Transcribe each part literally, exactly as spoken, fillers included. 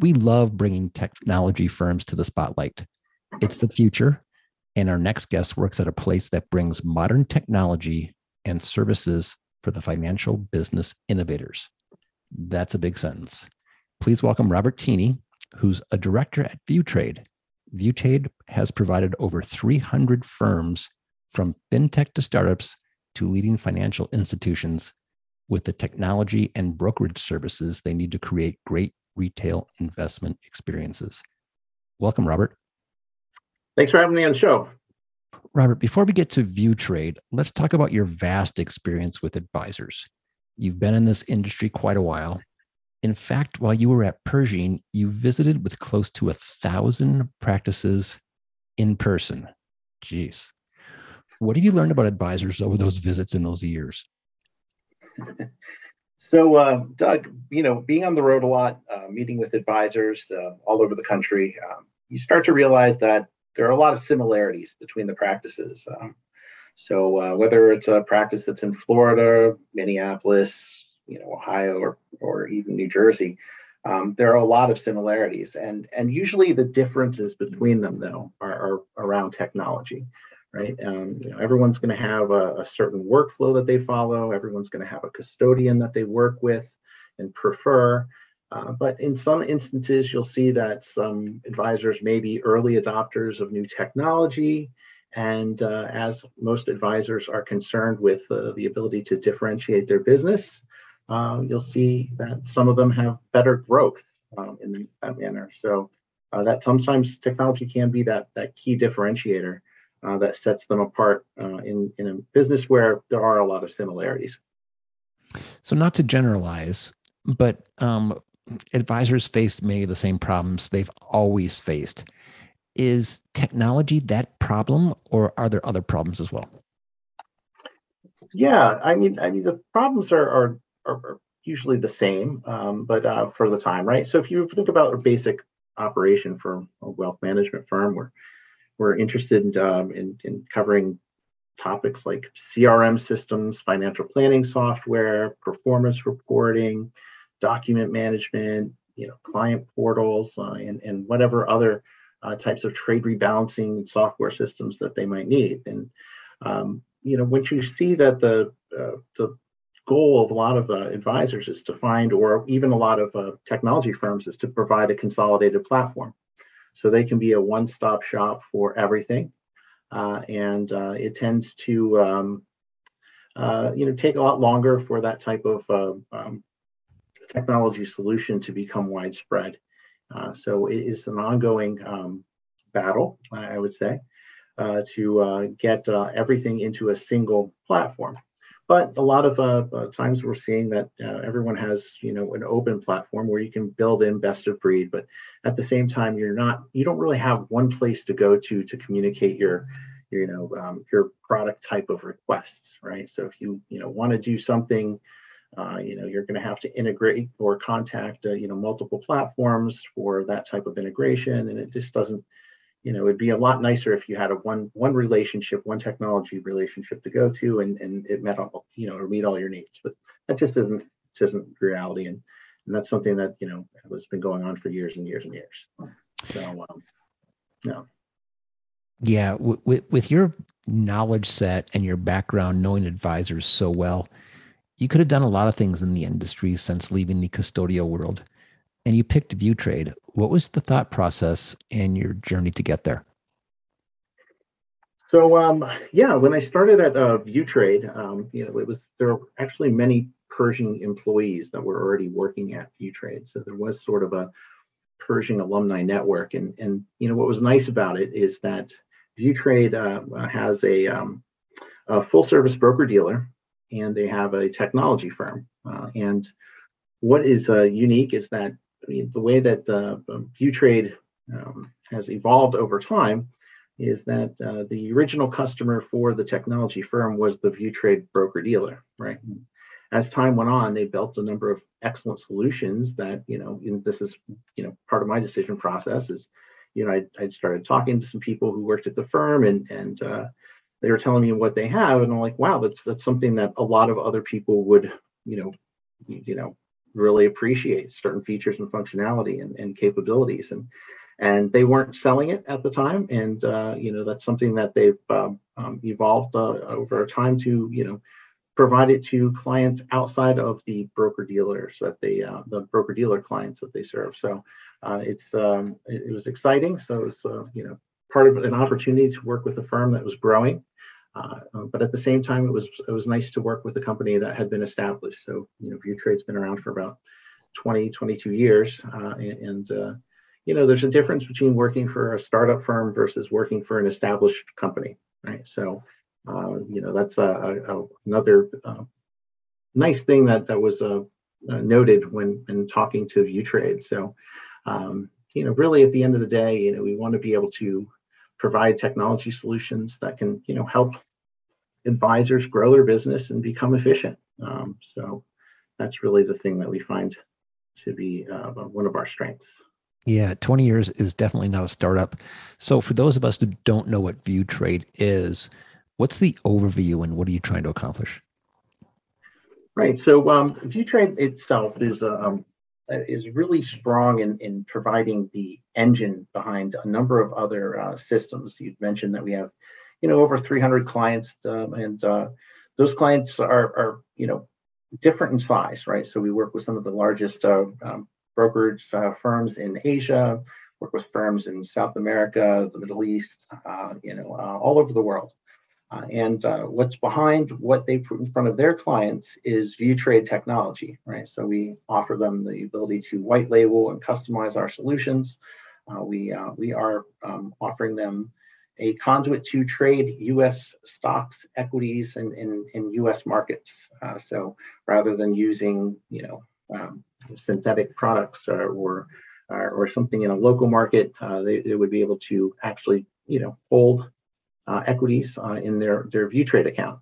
We love bringing technology firms to the spotlight. It's the future, and our next guest works at a place that brings modern technology and services for the financial business innovators. That's a big sentence. Please welcome Robert Teeney, who's a director at ViewTrade. ViewTrade has provided over three hundred firms from fintech to startups to leading financial institutions with the technology and brokerage services they need to create great retail investment experiences. Welcome, Robert. Thanks for having me on the show. Robert, before we get to ViewTrade, let's talk about your vast experience with advisors. You've been in this industry quite a while. In fact, while you were at Pershing, you visited with close to a thousand practices in person. Jeez. What have you learned about advisors over those visits in those years? So, uh, Doug, you know, being on the road a lot, uh, meeting with advisors uh, all over the country, um, you start to realize that there are a lot of similarities between the practices. Um, so uh, whether it's a practice that's in Florida, Minneapolis, you know, Ohio, or or even New Jersey, um, there are a lot of similarities. And and usually the differences between them, though, are, are around technology. Right. Um, you know, everyone's going to have a, a certain workflow that they follow. Everyone's going to have a custodian that they work with and prefer. Uh, but in some instances, you'll see that some advisors may be early adopters of new technology. And uh, as most advisors are concerned with uh, the ability to differentiate their business, uh, you'll see that some of them have better growth um, in that manner. So uh, that sometimes technology can be that that key differentiator. Uh, that sets them apart uh, in, in a business where there are a lot of similarities. So not to generalize, but um, advisors face many of the same problems they've always faced. Is technology that problem, or are there other problems as well? Yeah, I mean, I mean the problems are are, are usually the same, um, but uh, for the time, right? So if you think about a basic operation for a wealth management firm, where We're interested in, um, in, in covering topics like C R M systems, financial planning software, performance reporting, document management, you know, client portals, uh, and, and whatever other uh, types of trade rebalancing software systems that they might need. And, um, you know, once you see that the, uh, the goal of a lot of uh, advisors is to find, or even a lot of uh, technology firms is to provide a consolidated platform. So they can be a one-stop shop for everything, uh, and uh, it tends to, um, uh, you know, take a lot longer for that type of uh, um, technology solution to become widespread. Uh, so it is an ongoing um, battle, I would say, uh, to uh, get uh, everything into a single platform. But a lot of uh, uh, times we're seeing that uh, everyone has, you know, an open platform where you can build in best of breed, but at the same time, you're not, you don't really have one place to go to to communicate your, you know, um, your product type of requests, right? So if you, you know, want to do something, uh, you know, you're going to have to integrate or contact, uh, you know, multiple platforms for that type of integration, and it just doesn't. You know, it'd be a lot nicer if you had a one one relationship, one technology relationship to go to, and, and it met all, you know, or meet all your needs. But that just isn't just isn't reality, and, and that's something that, you know, has been going on for years and years and years. So, um, no. Yeah, w- w- with your knowledge set and your background, knowing advisors so well, you could have done a lot of things in the industry since leaving the custodial world. And you picked ViewTrade. What was the thought process and your journey to get there? So, um, yeah, when I started at uh, ViewTrade, um, you know, it was there were actually many Pershing employees that were already working at ViewTrade, so there was sort of a Pershing alumni network. And and you know what was nice about it is that ViewTrade uh, has a, um, a full service broker dealer, and they have a technology firm. Uh, and what is uh, unique is that I mean, the way that uh, ViewTrade um, has evolved over time is that uh, the original customer for the technology firm was the ViewTrade broker-dealer, right? As time went on, they built a number of excellent solutions that, you know, and this is, you know, part of my decision process is, you know, I, I started talking to some people who worked at the firm, and and uh, they were telling me what they have, and I'm like, wow, that's that's something that a lot of other people would, you know, you know, really appreciate, certain features and functionality and, and capabilities, and and they weren't selling it at the time, and uh, you know, that's something that they've um, um, evolved uh, over time to, you know, provide it to clients outside of the broker dealers that they, uh, the broker dealer clients that they serve. So uh, it's um, it, it was exciting. So it was uh, you know, part of an opportunity to work with a firm that was growing, uh, but at the same time, it was it was nice to work with a company that had been established. So you know, ViewTrade's been around for about twenty, twenty-two years, uh, and, and uh, you know, there's a difference between working for a startup firm versus working for an established company, right? So. Uh, you know, that's a, a, another uh, nice thing that that was uh, uh, noted when, when talking to ViewTrade. So, um, you know, really at the end of the day, you know, we want to be able to provide technology solutions that can, you know, help advisors grow their business and become efficient. Um, so that's really the thing that we find to be uh, one of our strengths. Yeah, twenty years is definitely not a startup. So for those of us who don't know what ViewTrade is, what's the overview and what are you trying to accomplish? Right, so um, ViewTrade itself is um, is really strong in, in providing the engine behind a number of other uh, systems. You've mentioned that we have, you know, over three hundred clients, um, and uh, those clients are, are, you know, different in size, right? So we work with some of the largest uh, um, brokerage uh, firms in Asia, work with firms in South America, the Middle East, uh, you know, uh, all over the world. Uh, and uh, what's behind what they put in front of their clients is ViewTrade technology, right? So we offer them the ability to white label and customize our solutions. Uh, we, uh, we are um, offering them a conduit to trade U S stocks, equities, and, and, and U S markets. Uh, so rather than using, you know, um, synthetic products or, or, or something in a local market, uh, they, they would be able to actually, you know, hold Uh, equities uh, in their their ViewTrade account.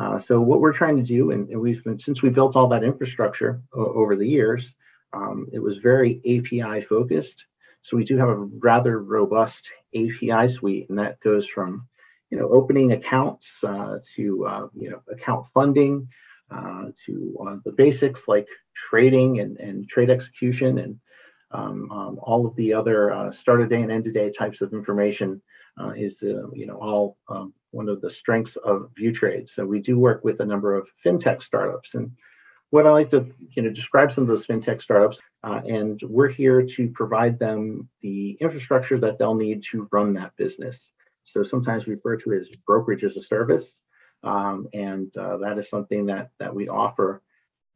Uh, so what we're trying to do, and, and we've been, since we built all that infrastructure o- over the years, um, it was very A P I focused. So we do have a rather robust A P I suite, and that goes from, you know, opening accounts uh, to uh, you know, account funding uh, to uh, the basics like trading and and trade execution and um, um, all of the other uh, start of day and end of day types of information. Uh, is uh, you know, all um, one of the strengths of ViewTrade. So we do work with a number of fintech startups, and what I like to, you know, describe some of those fintech startups, uh, and we're here to provide them the infrastructure that they'll need to run that business. So sometimes we refer to it as brokerage as a service, um, and uh, that is something that that we offer,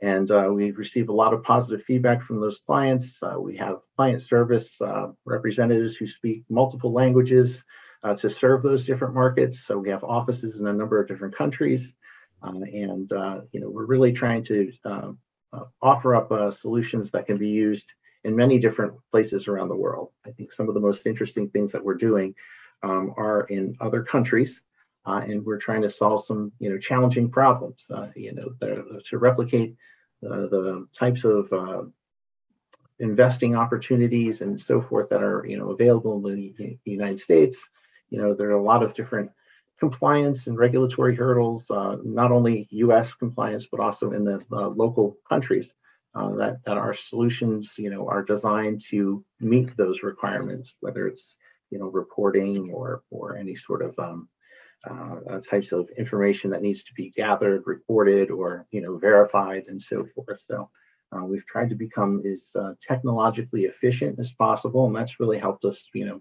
and uh, we receive a lot of positive feedback from those clients. Uh, we have client service uh, representatives who speak multiple languages. Uh, to serve those different markets. So we have offices in a number of different countries, uh, and uh, you know, we're really trying to uh, uh, offer up uh, solutions that can be used in many different places around the world. I think some of the most interesting things that we're doing um, are in other countries, uh, and we're trying to solve some, you know, challenging problems. Uh, you know, to replicate uh, the types of uh, investing opportunities and so forth that are, you know, available in the United States. You know, there are a lot of different compliance and regulatory hurdles, uh, not only U S compliance, but also in the uh, local countries uh, that, that our solutions, you know, are designed to meet those requirements, whether it's, you know, reporting or, or any sort of um, uh, types of information that needs to be gathered, recorded, or, you know, verified and so forth. So uh, we've tried to become as uh, technologically efficient as possible, and that's really helped us, you know,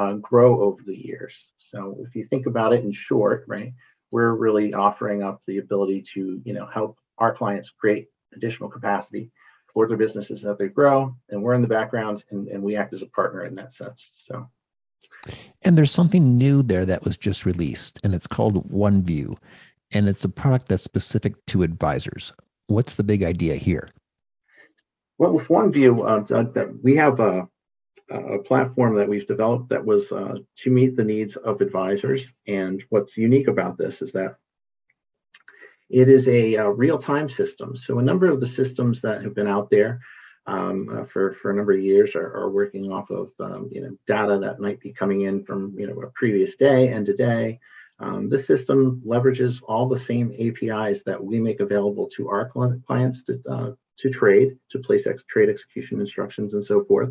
Uh, grow over the years. So if you think about it in short, right, we're really offering up the ability to, you know, help our clients create additional capacity for their businesses as they grow, and we're in the background, and, and we act as a partner in that sense. So, and there's something new there that was just released, and it's called OneView, and it's a product that's specific to advisors. What's the big idea here? Well, with OneView, uh, we have a, a platform that we've developed that was uh, to meet the needs of advisors. And what's unique about this is that it is a, a real-time system. So a number of the systems that have been out there um, uh, for, for a number of years are, are working off of um, you know, data that might be coming in from you know, a previous day and today. Um, this system leverages all the same A P Is that we make available to our clients to, uh, to trade, to place ex trade execution instructions and so forth.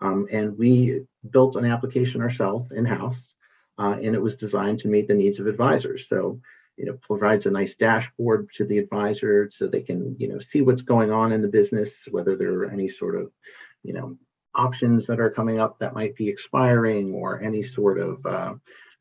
Um, and we built an application ourselves in-house, uh, and it was designed to meet the needs of advisors. So you know, provides a nice dashboard to the advisor so they can you know, see what's going on in the business, whether there are any sort of you know, options that are coming up that might be expiring or any sort of uh,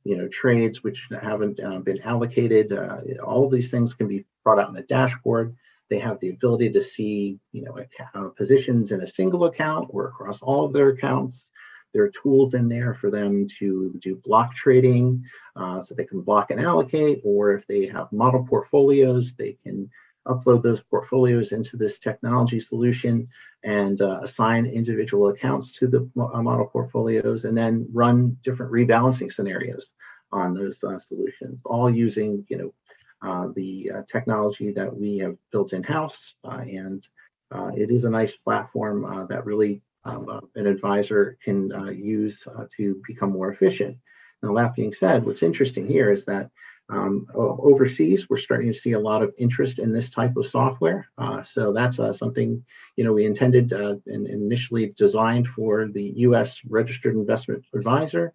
you know, trades which haven't uh, been allocated. Uh, all of these things can be brought out in the dashboard. They have the ability to see, you know, account, positions in a single account or across all of their accounts. There are tools in there for them to do block trading, uh, so they can block and allocate, or if they have model portfolios, they can upload those portfolios into this technology solution and uh, assign individual accounts to the model portfolios and then run different rebalancing scenarios on those uh, solutions, all using you know uh, the uh, technology that we have built in-house. Uh, and uh, it is a nice platform uh, that really um, uh, an advisor can uh, use uh, to become more efficient. Now, that being said, what's interesting here is that Um, overseas, we're starting to see a lot of interest in this type of software. Uh, so that's uh, something, you know, we intended uh, and initially designed for the U S registered investment advisor.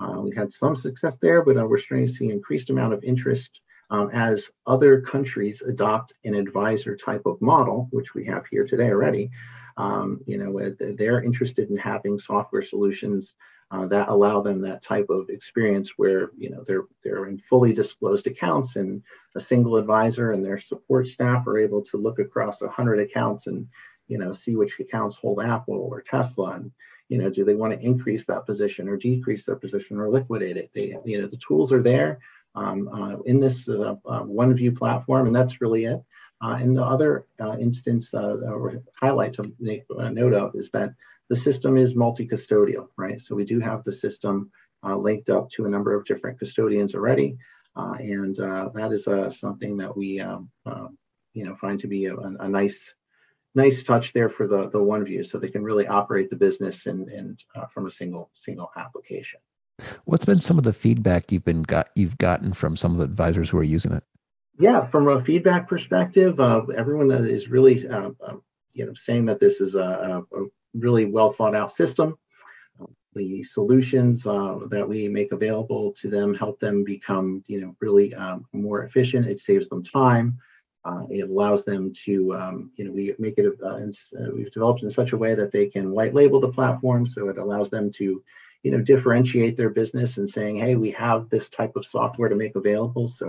Uh, we had some success there, but uh, we're starting to see increased amount of interest um, as other countries adopt an advisor type of model, which we have here today already. Um, you know, they're interested in having software solutions Uh, that allow them that type of experience where you know they're they're in fully disclosed accounts, and a single advisor and their support staff are able to look across a hundred accounts and you know see which accounts hold Apple or Tesla, and you know do they want to increase that position or decrease their position or liquidate it. They you know the tools are there um, uh, in this uh, uh, OneView platform, and that's really it. Uh, and the other uh, instance uh, or highlight to make a note of is that the system is multi-custodial, right? So we do have the system uh, linked up to a number of different custodians already. Uh, and uh, that is uh, something that we, um, uh, you know, find to be a, a nice nice touch there for the, the OneView, so they can really operate the business and, and uh, from a single single application. What's been some of the feedback you've, been got, you've gotten from some of the advisors who are using it? Yeah, from a feedback perspective, uh, everyone is really, uh, uh, you know, saying that this is a, a really well thought out system. The solutions uh, that we make available to them help them become, you know, really um, more efficient. It saves them time. Uh, it allows them to, um, you know, we make it, uh, and, uh, we've developed in such a way that they can white label the platform. So it allows them to, you know, differentiate their business and saying, hey, we have this type of software to make available. So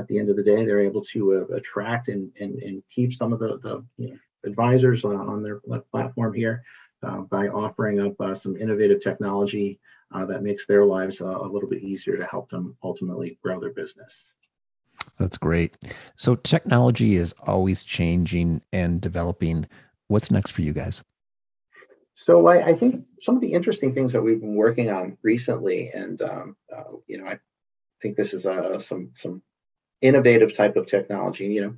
at the end of the day, they're able to uh, attract and, and, and keep some of the, the you know, advisors on, on their platform here uh, by offering up uh, some innovative technology uh, that makes their lives uh, a little bit easier to help them ultimately grow their business. That's great. So technology is always changing and developing. What's next for you guys? So I, I think some of the interesting things that we've been working on recently, and um, uh, you know, I think this is uh, some some innovative type of technology. You know,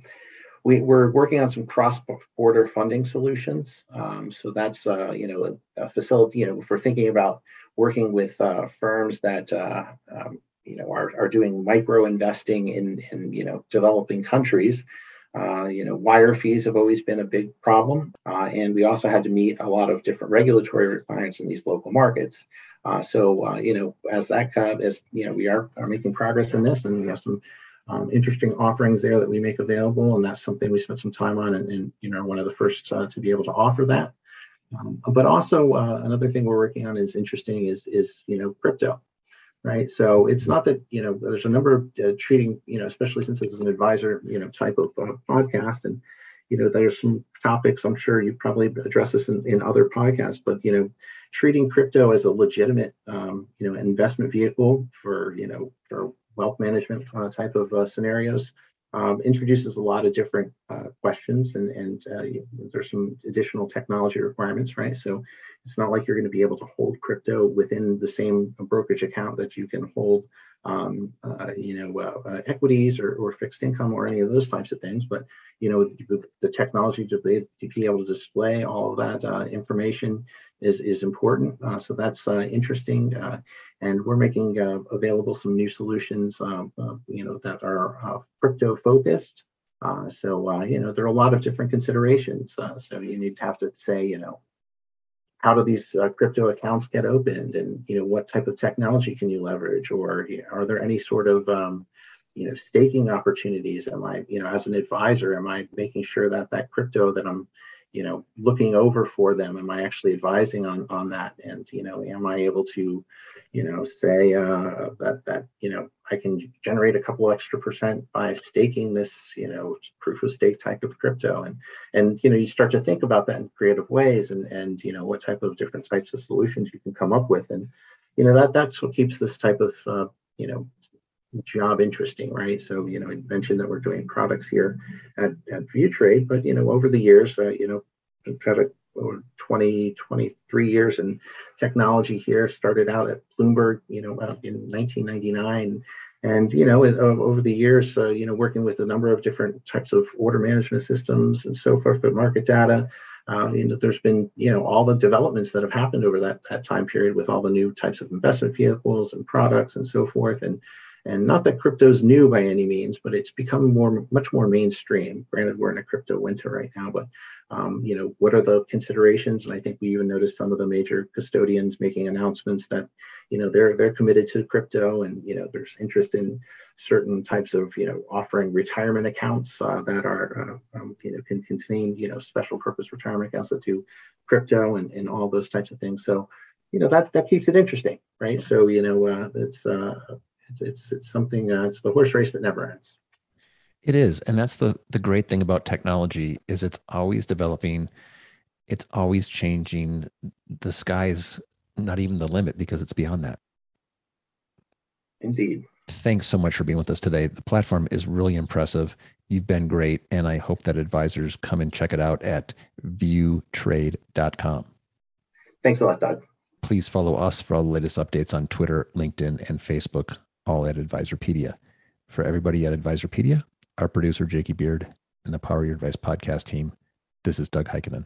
We, we're working on some cross-border funding solutions. Um, so that's, uh, you know, a, a facility, you know, if we're thinking about working with uh, firms that, uh, um, you know, are, are doing micro-investing in, in, you know, developing countries. Uh, you know, wire fees have always been a big problem. Uh, and we also had to meet a lot of different regulatory requirements in these local markets. Uh, so, uh, you know, as that kind of, as, you know, we are, are making progress in this, and we have some Um, interesting offerings there that we make available, and that's something we spent some time on, and, and you know, one of the first uh, to be able to offer that. Um, but also uh, another thing we're working on is interesting is is you know crypto, right? So it's not that you know there's a number of uh, treating you know especially since this is an advisor you know type of uh, podcast, and you know there's some topics I'm sure you probably address this in, in other podcasts, but you know treating crypto as a legitimate um, you know investment vehicle for you know for wealth management uh, type of uh, scenarios um, introduces a lot of different uh, questions, and, and uh, you know, there's some additional technology requirements, right? So it's not like you're going to be able to hold crypto within the same brokerage account that you can hold, um, uh, you know, uh, uh, equities or, or fixed income or any of those types of things. But, you know, the, the technology to be, to be able to display all of that uh, information is, is important. Uh, so that's uh, interesting. Uh, and we're making uh, available some new solutions, um, uh, you know, that are uh, crypto focused. Uh, so, uh, you know, there are a lot of different considerations. Uh, so you need to have to say, you know, how do these uh, crypto accounts get opened, and you know what type of technology can you leverage, or you know, are there any sort of um, you know staking opportunities? Am I you know as an advisor, am I making sure that that crypto that I'm you know looking over for them, am I actually advising on on that? And you know am I able to you know say uh, that that you know I can generate a couple extra percent by staking this, you know, proof of stake type of crypto. And, and, you know, you start to think about that in creative ways, and, and, you know, what type of different types of solutions you can come up with. And, you know, that, that's what keeps this type of, uh, you know, job interesting, right? So, you know, I mentioned that we're doing products here at, at ViewTrade, but, you know, over the years, uh, you know, product over twenty, twenty-three years in technology here, started out at Bloomberg, you know, in nineteen ninety-nine. And, you know, it, over the years, uh, you know, working with a number of different types of order management systems and so forth, but market data, uh, you know, there's been, you know, all the developments that have happened over that, that time period with all the new types of investment vehicles and products and so forth. And, and not that crypto's new by any means, but it's become more, much more mainstream. Granted, we're in a crypto winter right now, but um, you know, what are the considerations? And I think we even noticed some of the major custodians making announcements that, you know, they're they're committed to crypto, and you know, there's interest in certain types of you know offering retirement accounts uh, that are uh, um, you know can contain you know special purpose retirement accounts that do crypto and and all those types of things. So, you know, that that keeps it interesting, right? So, you know, uh, it's. Uh, It's, it's, it's something, uh, it's the horse race that never ends. It is. And that's the, the great thing about technology is it's always developing. It's always changing. The sky's not even the limit because it's beyond that. Indeed. Thanks so much for being with us today. The platform is really impressive. You've been great. And I hope that advisors come and check it out at view trade dot com. Thanks a lot, Doug. Please follow us for all the latest updates on Twitter, LinkedIn, and Facebook, all at Advisorpedia. For everybody at Advisorpedia, our producer, Jakey Beard, and the Power Your Advice podcast team, this is Doug Heikkinen.